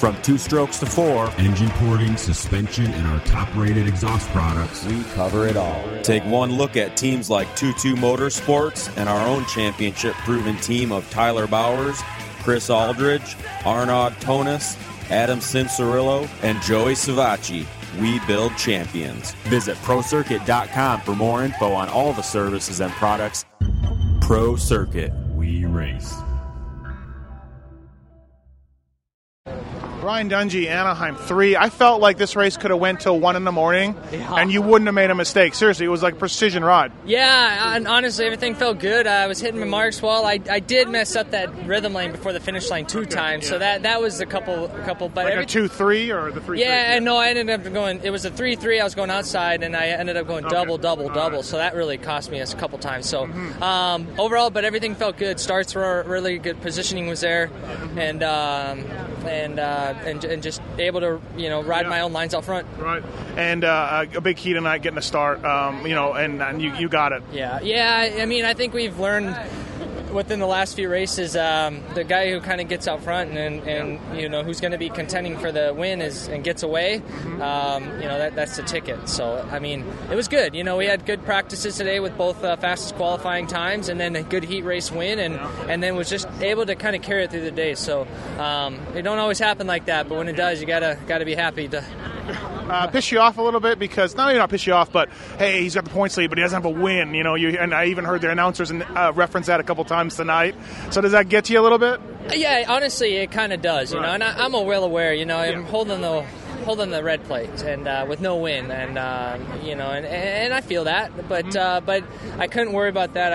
From 2 strokes to 4, engine porting, suspension, and our top-rated exhaust products, we cover it all. Take one look at teams like 2 2 Motorsports and our own championship-proven team of Tyler Bowers, Chris Aldridge, Arnaud Tonus, Adam Cianciarulo, and Joey Savatgy. We build champions. Visit ProCircuit.com for more info on all the services and products. Pro Circuit, we race. Ryan Dungey, Anaheim 3. I felt like this race could have went till 1 in the morning, and you wouldn't have made a mistake. Seriously, it was like a precision rod. Yeah, and honestly, everything felt good. I was hitting my marks well. I did mess up that rhythm lane before the finish line 2 times, so that was a couple. But like a 2-3 or the 3-3? Yeah, no, I ended up going, it was a 3-3. I was going outside, and I ended up going double, so that really cost me a couple times. So overall, but everything felt good. Starts were really good. Positioning was there, and just able to ride my own lines out front. Right. And a big key tonight, getting a start. And you got it. Yeah. I mean, I think we've learned within the last few races, the guy who kind of gets out front and who's going to be contending for the win and gets away, that's the ticket. So, I mean, it was good. We had good practices today with both fastest qualifying times and then a good heat race win, and then was just able to kind of carry it through the day. So, it don't always happen like that, but when it does, you gotta be happy to... piss you off a little bit, because not piss you off, but hey, he's got the points lead, but he doesn't have a win. And I even heard the announcers reference that a couple times tonight. So does that get to you a little bit? Yeah, honestly, it kind of does. Right. And I'm well aware. I'm holding the red plate and with no win, and and I feel that, but I couldn't worry about that.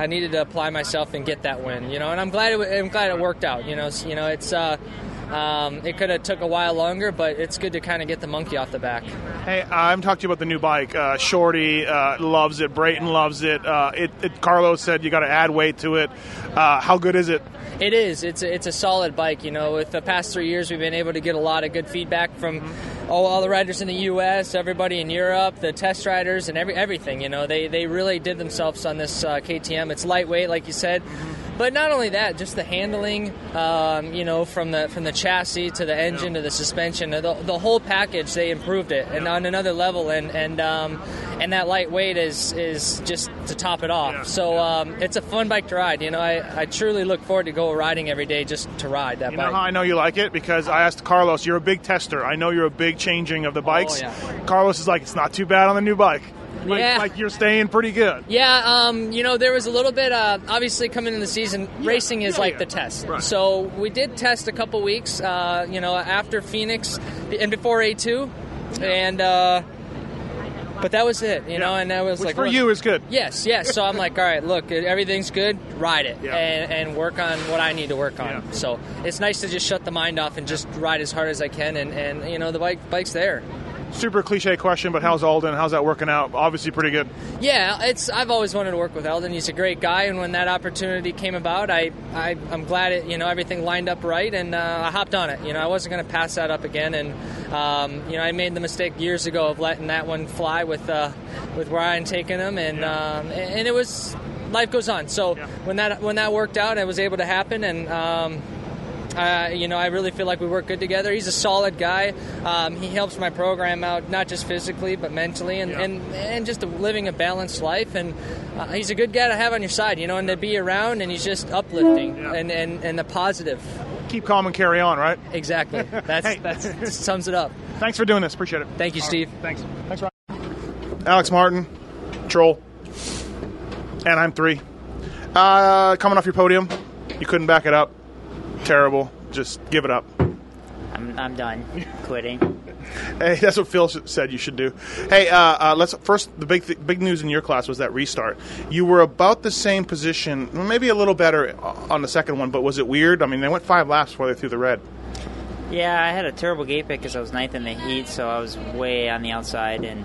I needed to apply myself and get that win. And I'm glad it worked out. It's. It could have took a while longer, but it's good to kind of get the monkey off the back. Hey, I'm talking to you about the new bike. Shorty loves it. Brayton loves it. Carlos said you got to add weight to it. How good is it? It is. It's a solid bike. With the past 3 years, we've been able to get a lot of good feedback from all the riders in the U.S., everybody in Europe, the test riders, and everything. They really did themselves on this KTM. It's lightweight, like you said. But not only that, just the handling, from the chassis to the engine to the suspension, the whole package, they improved it and on another level. And that lightweight is just to top it off. Yeah. So it's a fun bike to ride. I truly look forward to go riding every day just to ride that bike. You know how I know you like it? Because I asked Carlos, you're a big tester. I know you're a big changing of the bikes. Oh, yeah. Carlos is like, it's not too bad on the new bike. Like you're staying pretty good. Yeah, there was a little bit, obviously coming in the season, racing is the test. Right. So we did test a couple weeks, after Phoenix and before A2, but that was it, and I was which like... for you is good. Yes. So I'm like, all right, look, everything's good, ride it, and work on what I need to work on. Yeah. So it's nice to just shut the mind off and just ride as hard as I can, and the bike's there. Super cliche question, but how's Alden? How's that working out? Obviously pretty good. Yeah, I've always wanted to work with Alden. He's a great guy, and when that opportunity came about, I'm glad it, everything lined up right, and I hopped on it. I wasn't going to pass that up again, and I made the mistake years ago of letting that one fly with Ryan taking him, and it was, life goes on. So when that worked out, it was able to happen, and I really feel like we work good together. He's a solid guy. He helps my program out, not just physically, but mentally, and just living a balanced life. And he's a good guy to have on your side, and to be around. And he's just uplifting and the positive. Keep calm and carry on, right? Exactly. That sums it up. Thanks for doing this. Appreciate it. Thank you, Steve. Right. Thanks, Ryan. Alex Martin, Troll, Anaheim 3. Coming off your podium, you couldn't back it up. Terrible. Just give it up. I'm done quitting. Hey, that's what Phil said you should do. Hey, let's first. The big news in your class was that restart. You were about the same position, maybe a little better on the second one, but was it weird? I mean, they went 5 laps before they threw the red. Yeah, I had a terrible gate pick because I was ninth in the heat, so I was way on the outside, and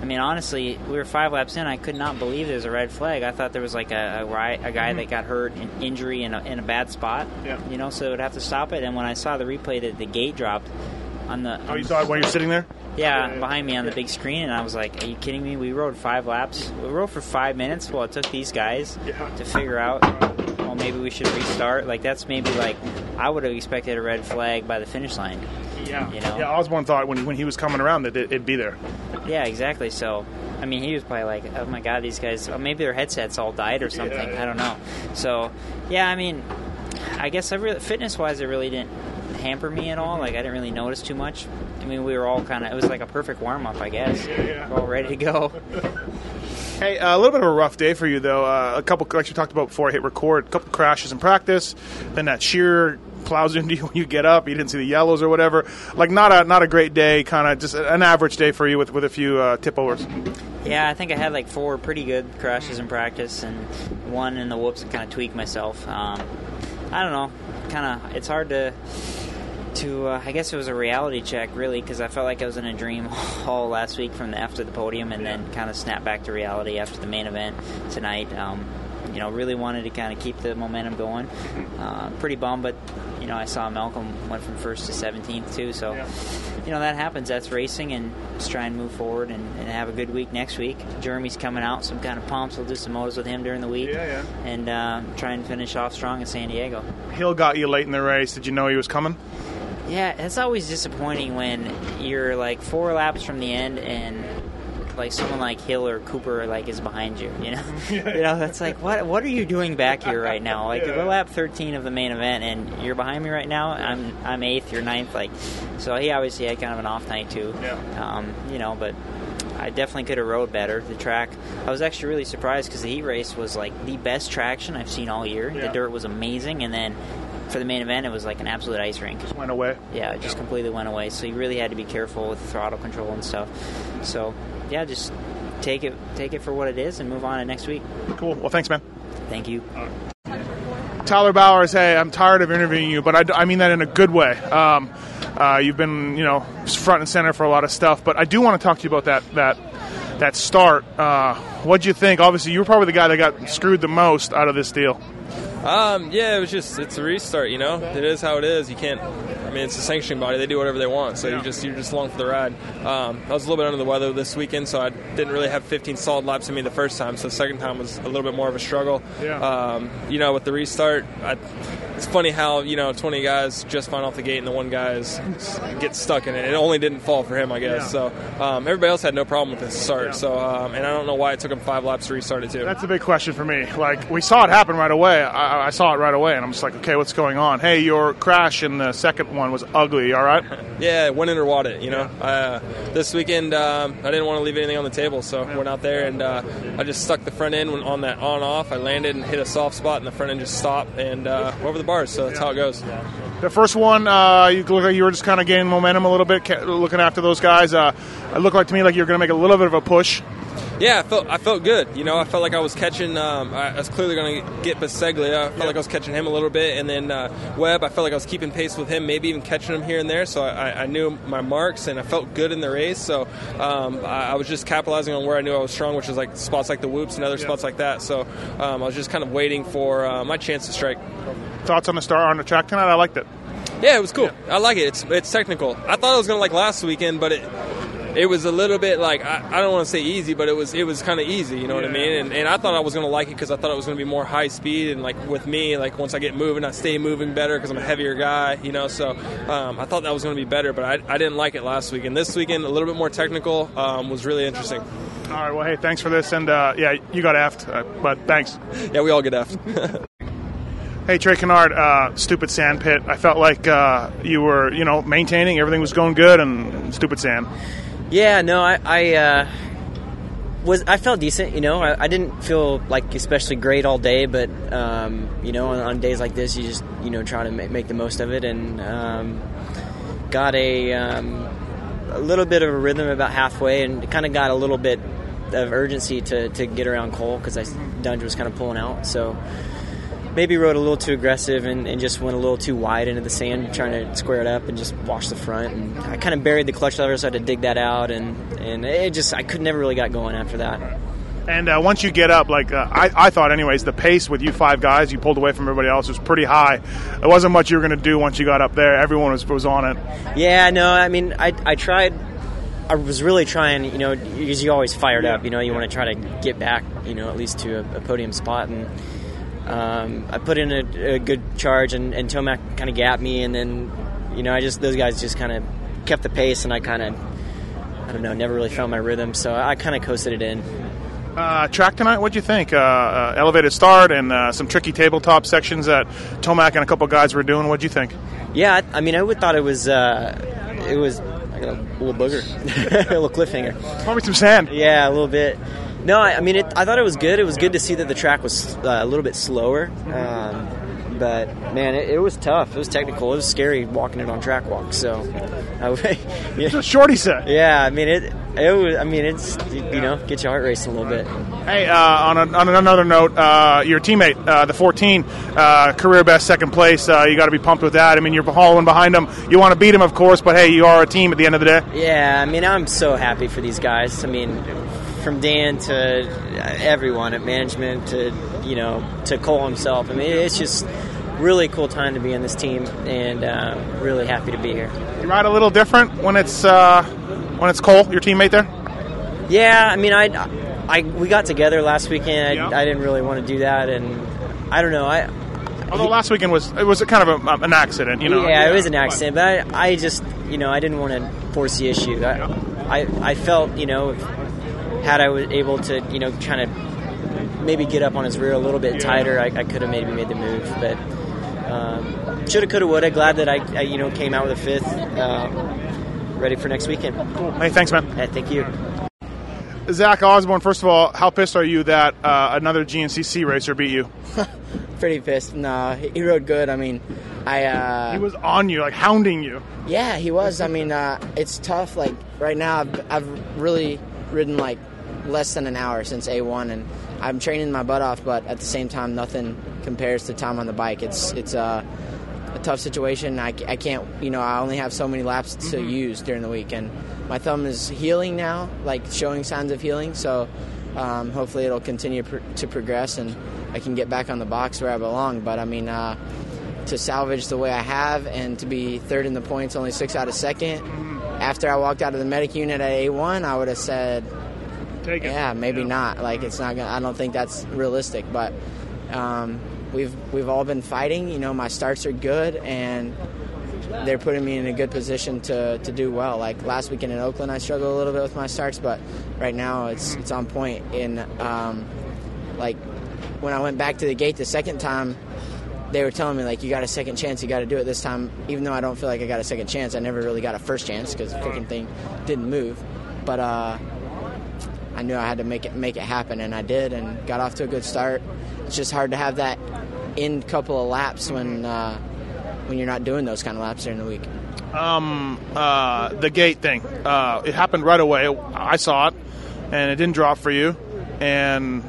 I mean, honestly, we were 5 laps in. I could not believe there was a red flag. I thought there was like a guy that got hurt, an injury in a bad spot. Yeah. You know, so it would have to stop it. And when I saw the replay that the gate dropped on the... Oh, you saw it while you were sitting there? Yeah, behind me on the big screen, and I was like, are you kidding me? We rode 5 laps. We rode for 5 minutes while it took these guys to figure out, well, maybe we should restart. Like, that's maybe like, I would have expected a red flag by the finish line. Yeah, you know? Yeah. Osborne thought when he was coming around that it'd be there. Yeah, exactly. So, I mean, he was probably like, oh, my God, these guys, oh, maybe their headsets all died or something. Yeah. I don't know. So, yeah, I mean, I guess fitness-wise, it really didn't hamper me at all. Like, I didn't really notice too much. I mean, we were all kind of, it was like a perfect warm-up, I guess. Yeah. We're all ready to go. Hey, a little bit of a rough day for you, though. A couple, like you talked about before I hit record, a couple crashes in practice, then that sheer plows into you when you get up. You didn't see the yellows or whatever. Like, not a great day, kind of just an average day for you with a few tip-overs. Yeah, I think I had like 4 pretty good crashes in practice and one in the whoops and kind of tweaked myself. I don't know. Kind of, it's hard to I guess it was a reality check, really, because I felt like I was in a dream all last week from after the podium, and then kind of snapped back to reality after the main event tonight. You know, really wanted to kind of keep the momentum going. Pretty bummed, but, you know, I saw Malcolm went from 1st to 17th, too. So, you know, that happens. That's racing, and just try and move forward and have a good week next week. Jeremy's coming out, so I'm kind of pumped. We'll do some motos with him during the week. Yeah. And try and finish off strong in San Diego. Hill got you late in the race. Did you know he was coming? Yeah, it's always disappointing when you're, like, 4 laps from the end and like someone like Hill or Cooper like is behind you, you know. You know, that's like, what are you doing back here right now? Like, we're lap 13 of the main event and you're behind me right now. I'm 8th, you're 9th, like, so he obviously had kind of an off night too. You know, but I definitely could have rode better. The track, I was actually really surprised because the heat race was like the best traction I've seen all year. The dirt was amazing, and then for the main event, it was like an absolute ice rink. Just went away. Yeah, it just completely went away. So you really had to be careful with the throttle control and stuff. So, yeah, just take it for what it is and move on to next week. Cool. Well, thanks, man. Thank you. Tyler Bowers, hey, I'm tired of interviewing you, but I mean that in a good way. You've been, you know, front and center for a lot of stuff, but I do want to talk to you about that start. What'd you think? Obviously, you were probably the guy that got screwed the most out of this deal. It was just, it's a restart, you know? It is how it is. You can't, I mean, it's a sanctioning body. They do whatever they want, so you're just along for the ride. I was a little bit under the weather this weekend, so I didn't really have 15 solid laps in me the first time, so the second time was a little bit more of a struggle. Yeah. You know, with the restart, it's funny how, you know, 20 guys just find off the gate and the one guy gets stuck in it. It only didn't fall for him, I guess. Yeah. So everybody else had no problem with this start. Yeah. So and I don't know why it took him 5 laps to restart it, too. That's a big question for me. Like, we saw it happen right away. I saw it right away, and I'm just like, okay, what's going on? Hey, your crash in the second one was ugly, all right? Yeah, went in or wad it, you know. Yeah. This weekend, I didn't want to leave anything on the table, so I went out there, and I just stuck the front end on that on-off. I landed and hit a soft spot, and the front end just stopped, and over the bars, so that's how it goes. The first one, you look like you were just kind of gaining momentum a little bit, looking after those guys. It looked like to me like you were going to make a little bit of a push. Yeah, I felt good. You know, I felt like I was catching. I was clearly going to get Biseglia. I felt like I was catching him a little bit, and then Webb. I felt like I was keeping pace with him, maybe even catching him here and there. So I knew my marks, and I felt good in the race. So I was just capitalizing on where I knew I was strong, which is like spots like the whoops and other spots like that. So I was just kind of waiting for my chance to strike. Thoughts on the start on the track tonight? I liked it. Yeah, it was cool. Yeah. I like it. It's technical. I thought it was going to like last weekend, but it was a little bit like, I don't want to say easy, but it was kind of easy, you know what I mean? And I thought I was going to like it because I thought it was going to be more high speed. And, like, with me, like, once I get moving, I stay moving better because I'm a heavier guy, you know. So I thought that was going to be better, but I didn't like it last weekend. This weekend, a little bit more technical, was really interesting. All right, well, hey, thanks for this. And, yeah, you got effed, but thanks. Yeah, we all get effed. Hey, Trey Canard, stupid sand pit. I felt like you were, you know, maintaining. Everything was going good and stupid sand. Yeah, no, I felt decent, you know. I didn't feel, like, especially great all day, but, you know, on days like this, you just, you know, try to make the most of it, and got a little bit of a rhythm about halfway, and kind of got a little bit of urgency to get around Cole because Dunge was kind of pulling out, so... maybe rode a little too aggressive and just went a little too wide into the sand trying to square it up and just wash the front. And I kind of buried the clutch lever, so I had to dig that out. And it just, I could never really got going after that. And once you get up, like I thought anyways, the pace with you five guys, you pulled away from everybody else, was pretty high. It wasn't much you were going to do once you got up there. Everyone was on it. Yeah, no, I mean, I tried. I was really trying, you know, because you always fired up, you know, you want to try to get back, you know, at least to a podium spot. And I put in a good charge, and Tomac kind of gapped me. And then, you know, those guys just kind of kept the pace, and I kind of, I don't know, never really found my rhythm. So I kind of coasted it in. Track tonight, what'd you think? Elevated start and some tricky tabletop sections that Tomac and a couple guys were doing. What'd you think? Yeah, I mean, I would thought it was I got a little booger, a little cliffhanger. Probably some sand. Yeah, a little bit. No, I mean, I thought it was good. It was good to see that the track was a little bit slower. But, man, it was tough. It was technical. It was scary walking it on track walk. So, yeah. So shorty set. Yeah, I mean, it was, I mean, it's, you know, get your heart racing a little bit. Hey, on another note, your teammate, the 14, career best second place, you got to be pumped with that. I mean, you're hauling behind him. You want to beat him, of course, but, hey, you are a team at the end of the day. Yeah, I mean, I'm so happy for these guys. I mean, from Dan to everyone at management to, you know, to Cole himself. I mean, it's just really cool time to be on this team, and really happy to be here. You ride a little different when it's Cole, your teammate there? Yeah, I mean, we got together last weekend. I didn't really want to do that, and I don't know. Although last weekend was kind of an accident, you know. Yeah, it was an accident, but I just, you know, I didn't want to force the issue. I felt, you know, had I was able to, you know, try to maybe get up on his rear a little bit tighter, I could have maybe made the move, but shoulda, coulda, woulda. Glad that I you know, came out with a fifth. Ready for next weekend. Cool. Hey, thanks, man. Hey, thank you. Zach Osborne, first of all, how pissed are you that another GNCC racer beat you? Pretty pissed. No, he rode good. I mean, he was on you, like hounding you. Yeah, he was. I mean, it's tough. Like right now, I've really ridden like less than an hour since A1, and I'm training my butt off, but at the same time, nothing compares to time on the bike. It's a tough situation. I can't, you know, I only have so many laps to use during the week, and my thumb is healing now, like showing signs of healing, so hopefully it'll continue to progress, and I can get back on the box where I belong. But I mean, to salvage the way I have and to be third in the points, only 6 out of 2nd, after I walked out of the medic unit at A1, I would have said, take it. Yeah, maybe not. Like, it's not gonna, I don't think that's realistic, but we've all been fighting. You know, my starts are good, and they're putting me in a good position to do well. Like last weekend in Oakland, I struggled a little bit with my starts, but right now it's on point. And like when I went back to the gate the second time, they were telling me, like, you got a second chance, you got to do it this time. Even though I don't feel like I got a second chance, I never really got a first chance because the freaking thing didn't move. But I knew I had to make it happen, and I did, and got off to a good start. It's just hard to have that end couple of laps when you're not doing those kind of laps during the week. The gate thing, it happened right away. I saw it, and it didn't drop for you. And,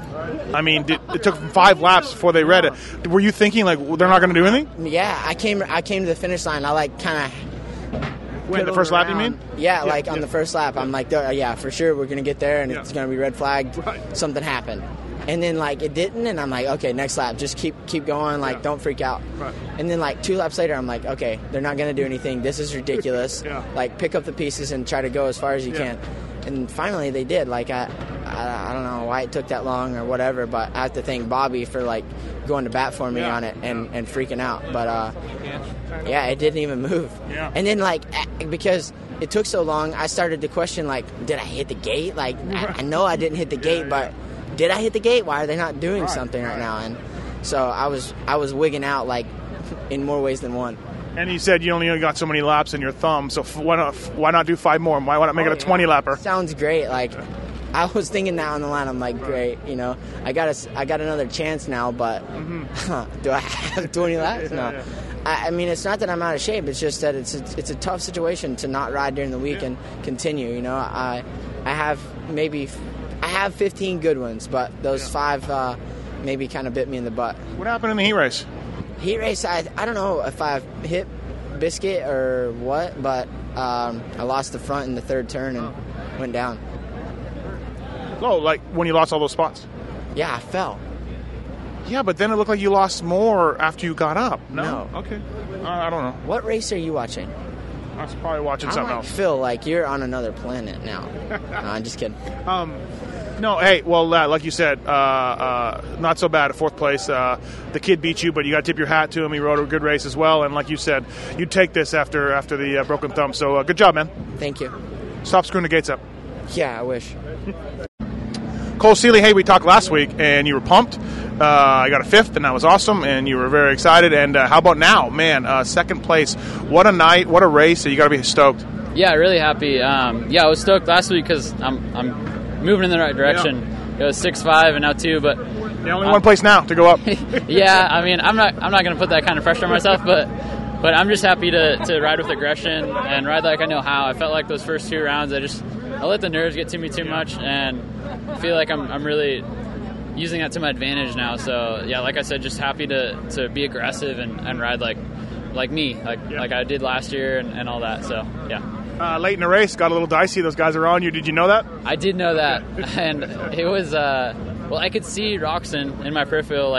I mean, it took 5 laps before they read it. Were you thinking, like, they're not going to do anything? Yeah, I came to the finish line. I, like, kind of... Wait, the first lap, you mean? Yeah, like, on the first lap. I'm like, yeah, for sure, we're going to get there, and it's going to be red flagged. Right. Something happened. And then, like, it didn't, and I'm like, okay, next lap. Just keep going. Like, don't freak out. Right. And then, like, 2 laps later, I'm like, okay, they're not going to do anything. This is ridiculous. Like, pick up the pieces and try to go as far as you can. And finally, they did. Like, I don't know why it took that long or whatever, but I have to thank Bobby for, like, going to bat for me on it and freaking out. But, yeah, it didn't even move. Yeah. And then, like, because it took so long, I started to question, like, did I hit the gate? Like, I know I didn't hit the gate, but did I hit the gate? Why are they not doing something right now? And so I was wigging out, like, in more ways than one. And you said you only got so many laps in your thumb, so why not do 5 more? Why not make it a 20-lapper? Sounds great. Like, I was thinking that on the line. I'm like, great, you know, I got another chance now, but do I have 20 laps? No. I mean, it's not that I'm out of shape. It's just that it's a tough situation to not ride during the week and continue. You know, I have 15 good ones, but those 5 maybe kind of bit me in the butt. What happened in the heat race? Heat race, I don't know if I hit Biscuit or what, but I lost the front in the third turn and went down. Oh, like when you lost all those spots? Yeah, I fell. Yeah, but then it looked like you lost more after you got up. No. Okay. I don't know. What race are you watching? I was probably watching something else. Phil, like you're on another planet now. No, I'm just kidding. No, hey, well, like you said, not so bad at fourth place. The kid beat you, but you got to tip your hat to him. He rode a good race as well. And like you said, you take this after the broken thumb. So good job, man. Thank you. Stop screwing the gates up. Yeah, I wish. Cole Seely, hey, we talked last week, and you were pumped. I got a fifth, and that was awesome, and you were very excited. And how about now? Man, second place. What a night. What a race. So you got to be stoked. Yeah, really happy. Yeah, I was stoked last week because I'm moving in the right direction. Yeah. It was 6-5 and now 2, but yeah, only one place now to go up. Yeah, I mean, I'm not going to put that kind of pressure on myself, but I'm just happy to ride with aggression and ride like I know how. I felt like those first two rounds, I let the nerves get to me too much, and I feel like I'm really using that to my advantage now. So yeah, like I said, just happy to be aggressive and ride like me, like I did last year and all that. So yeah. Late in the race, got a little dicey. Those guys are on you. Did you know that? I did know that, and it was well. I could see Roczen in my peripheral,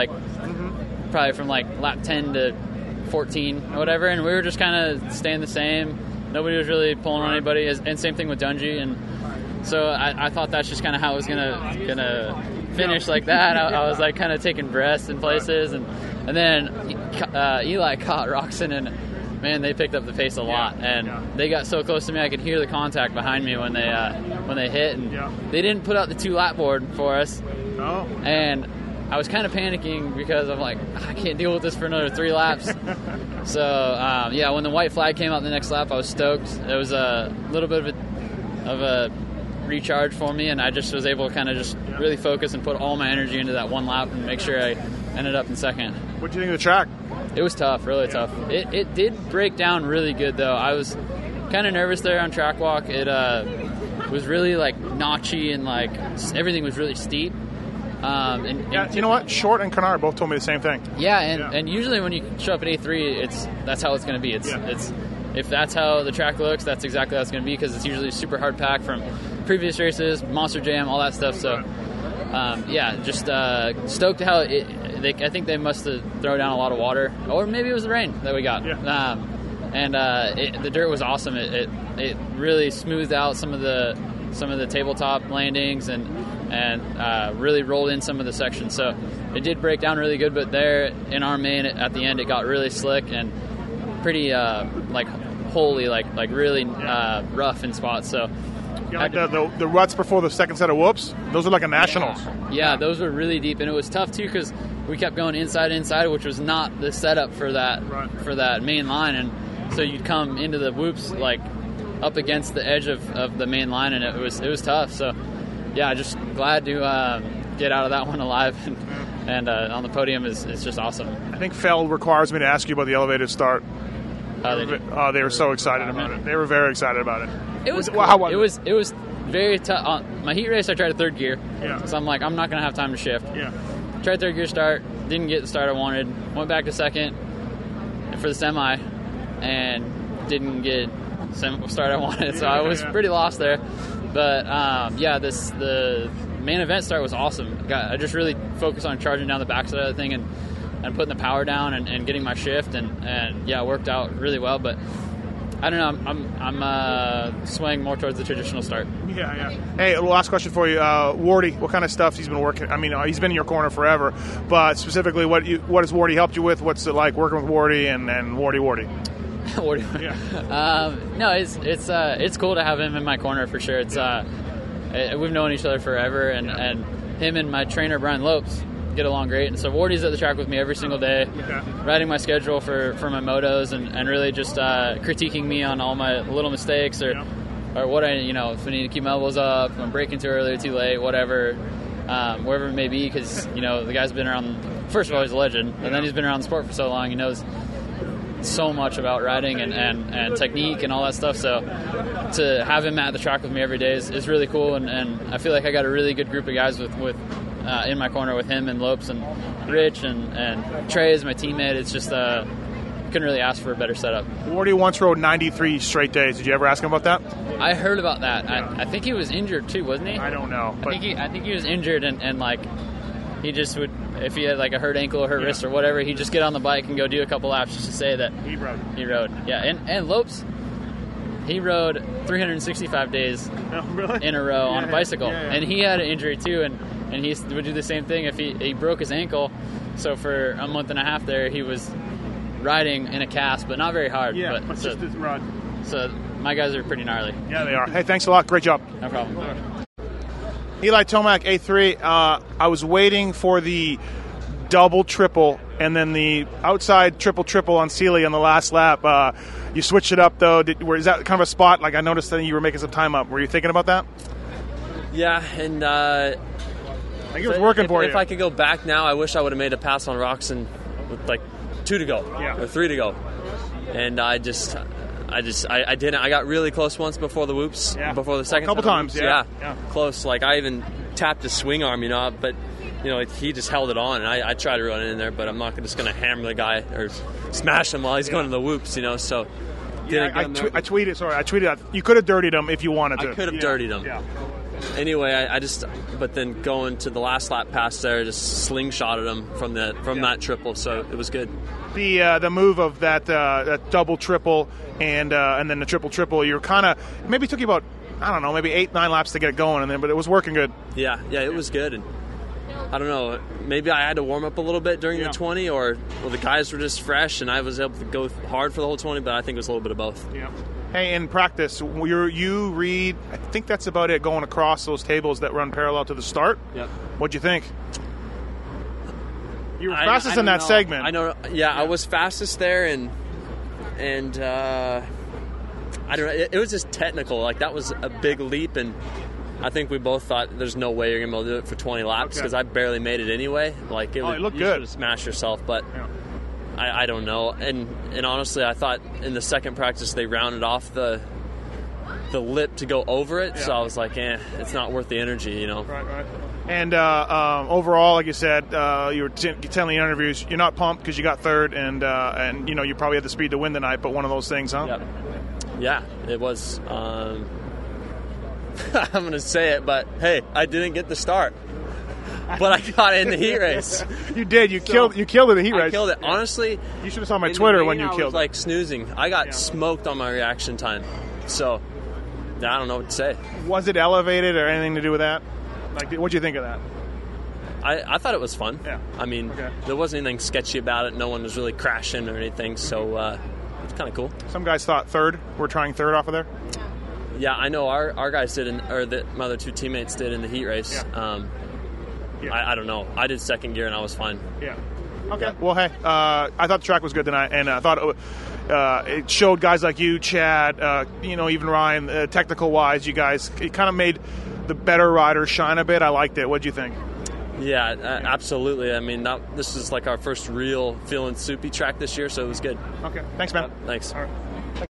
probably from lap 10 to 14 or whatever, and we were just kind of staying the same. Nobody was really pulling on anybody, and same thing with Dunge. And so I thought that's just kind of how it was gonna finish like that. I was like kind of taking breaths in places, and then Eli caught Roczen and. Man, they picked up the pace a lot, and they got so close to me I could hear the contact behind me when they hit, and they didn't put out the 2-lap board for us. Oh. And I was kind of panicking because I'm like, I can't deal with this for another 3 laps. So, yeah, when the white flag came out the next lap, I was stoked. It was a little bit of a recharge for me, and I just was able to kind of just really focus and put all my energy into that one lap and make sure I ended up in second. What do you think of the track? It was tough, really tough. It did break down really good, though. I was kind of nervous there on track walk. It was really, notchy and, everything was really steep. And you know what? Short and Canard both told me the same thing. Yeah, and usually when you show up at A3, that's how it's going to be. If that's how the track looks, that's exactly how it's going to be because it's usually super hard pack from previous races, Monster Jam, all that stuff. So, just stoked how it – I think they must have thrown down a lot of water, or maybe it was the rain that we got. Yeah. The dirt was awesome. It really smoothed out some of the tabletop landings and really rolled in some of the sections. So it did break down really good. But there in our main at the end, it got really slick and pretty holy, really rough in spots. So. Yeah, the ruts before the second set of whoops, those are like a nationals. Yeah, those were really deep, and it was tough too because we kept going inside, which was not the setup for that for that main line, and so you'd come into the whoops up against the edge of the main line, and it was tough. So yeah, just glad to get out of that one alive and on the podium is just awesome. I think Phil requires me to ask you about the elevated start. They were so excited about it. They were very excited about it. It was cool. It was very tough. My heat race, I tried a third gear. Yeah. So I'm like, I'm not going to have time to shift. Yeah. Tried third gear start. Didn't get the start I wanted. Went back to second for the semi and didn't get the start I wanted. So I was pretty lost there. But, the main event start was awesome. I just really focused on charging down the backside of the thing and putting the power down and getting my shift and it worked out really well. But I don't know, I'm swaying more towards the traditional start. Yeah. Hey, last question for you, Wardy. What kind of stuff he's been working? I mean, he's been in your corner forever, but specifically, what has Wardy helped you with? What's it like working with Wardy and Wardy? Wardy. Yeah. No, it's cool to have him in my corner for sure. It's we've known each other forever, and him and my trainer Brian Lopes get along great, and so Wardy's at the track with me every single day, writing my schedule for my motos and really just critiquing me on all my little mistakes or what I, if I need to keep my elbows up, if I'm braking too early or too late, whatever, wherever it may be, because, the guy's been around, first of all, he's a legend, and then he's been around the sport for so long, he knows so much about riding and technique and all that stuff, so to have him at the track with me every day is really cool, and I feel like I got a really good group of guys with in my corner with him and Lopes and Rich and Trey is my teammate. It's just couldn't really ask for a better setup. Wardy once rode 93 straight days. Did you ever ask him about that? I heard about that. Yeah. I think he was injured too, wasn't he? I don't know. But I think he was injured and like he just would, if he had like a hurt ankle or hurt wrist or whatever, he'd just get on the bike and go do a couple laps just to say that he rode. Yeah, and Lopes, he rode 365 days in a row on a bicycle, and he had an injury too, and he would do the same thing. If he broke his ankle, so for a month and a half there, he was riding in a cast, but not very hard. Yeah, but so, just his rod. So my guys are pretty gnarly. Yeah, they are. Hey, thanks a lot. Great job. No problem. Eli Tomac, A3. I was waiting for the double triple and then the outside triple on Sealy on the last lap. You switched it up though. Is that kind of a spot? Like I noticed that you were making some time up. Were you thinking about that? Yeah, and I think it was working for you. If I could go back now, I wish I would have made a pass on Roczen with like 2 to go or 3 to go, and I didn't. I got really close once before the whoops, before the second. A couple times, close. Like I even tapped his swing arm, but he just held it on, and I tried to run it in there, but I'm not just going to hammer the guy or smash him while he's going to the whoops, So I tweeted. You could have dirtied him if you wanted to. I could have dirtied him. Yeah. Anyway, but then going to the last lap pass there, just slingshotted him from that triple, so it was good. The move of that double triple and then the triple, you're kind of maybe took you about 8-9 laps to get it going, and then but it was working good. Yeah, it was good, and I don't know, maybe I had to warm up a little bit during the 20, or the guys were just fresh, and I was able to go hard for the whole 20, but I think it was a little bit of both. Yeah. Hey, in practice, you read, I think that's about it, going across those tables that run parallel to the start. Yep. What'd you think? You were fastest in that segment. I know. Yeah, I was fastest there, and I don't know. It was just technical. Like, that was a big leap, and I think we both thought there's no way you're going to be able to do it for 20 laps because I barely made it anyway. Like, it looked good. You should smash yourself, but... Yeah. I don't know, and honestly, I thought in the second practice they rounded off the lip to go over it, so I was like, it's not worth the energy, Right. And overall, like you said, you were telling the interviews, you're not pumped because you got third, and you probably had the speed to win tonight, but one of those things, huh? Yeah, it was. I'm gonna say it, but hey, I didn't get the start. But I got in the heat race. You did. You killed it in the heat race. I killed it. Honestly, you should have saw my Twitter when you killed it. I was like snoozing. I got smoked on my reaction time. So, I don't know what to say. Was it elevated or anything to do with that? Like, what did you think of that? I thought it was fun. Yeah. I mean, there wasn't anything sketchy about it. No one was really crashing or anything. So, it's kind of cool. Some guys thought third. We're trying third off of there. Yeah, I know. Our guys did, my other two teammates did in the heat race. Yeah. Yeah. I don't know. I did second gear and I was fine. Yeah. Okay. Yeah. Well, hey, I thought the track was good tonight, and I thought it showed guys like you, Chad, even Ryan, technical-wise, you guys, it kind of made the better riders shine a bit. I liked it. What did you think? Yeah, absolutely. I mean, this is like our first real feeling soupy track this year, so it was good. Okay. Thanks, man. Thanks. All right.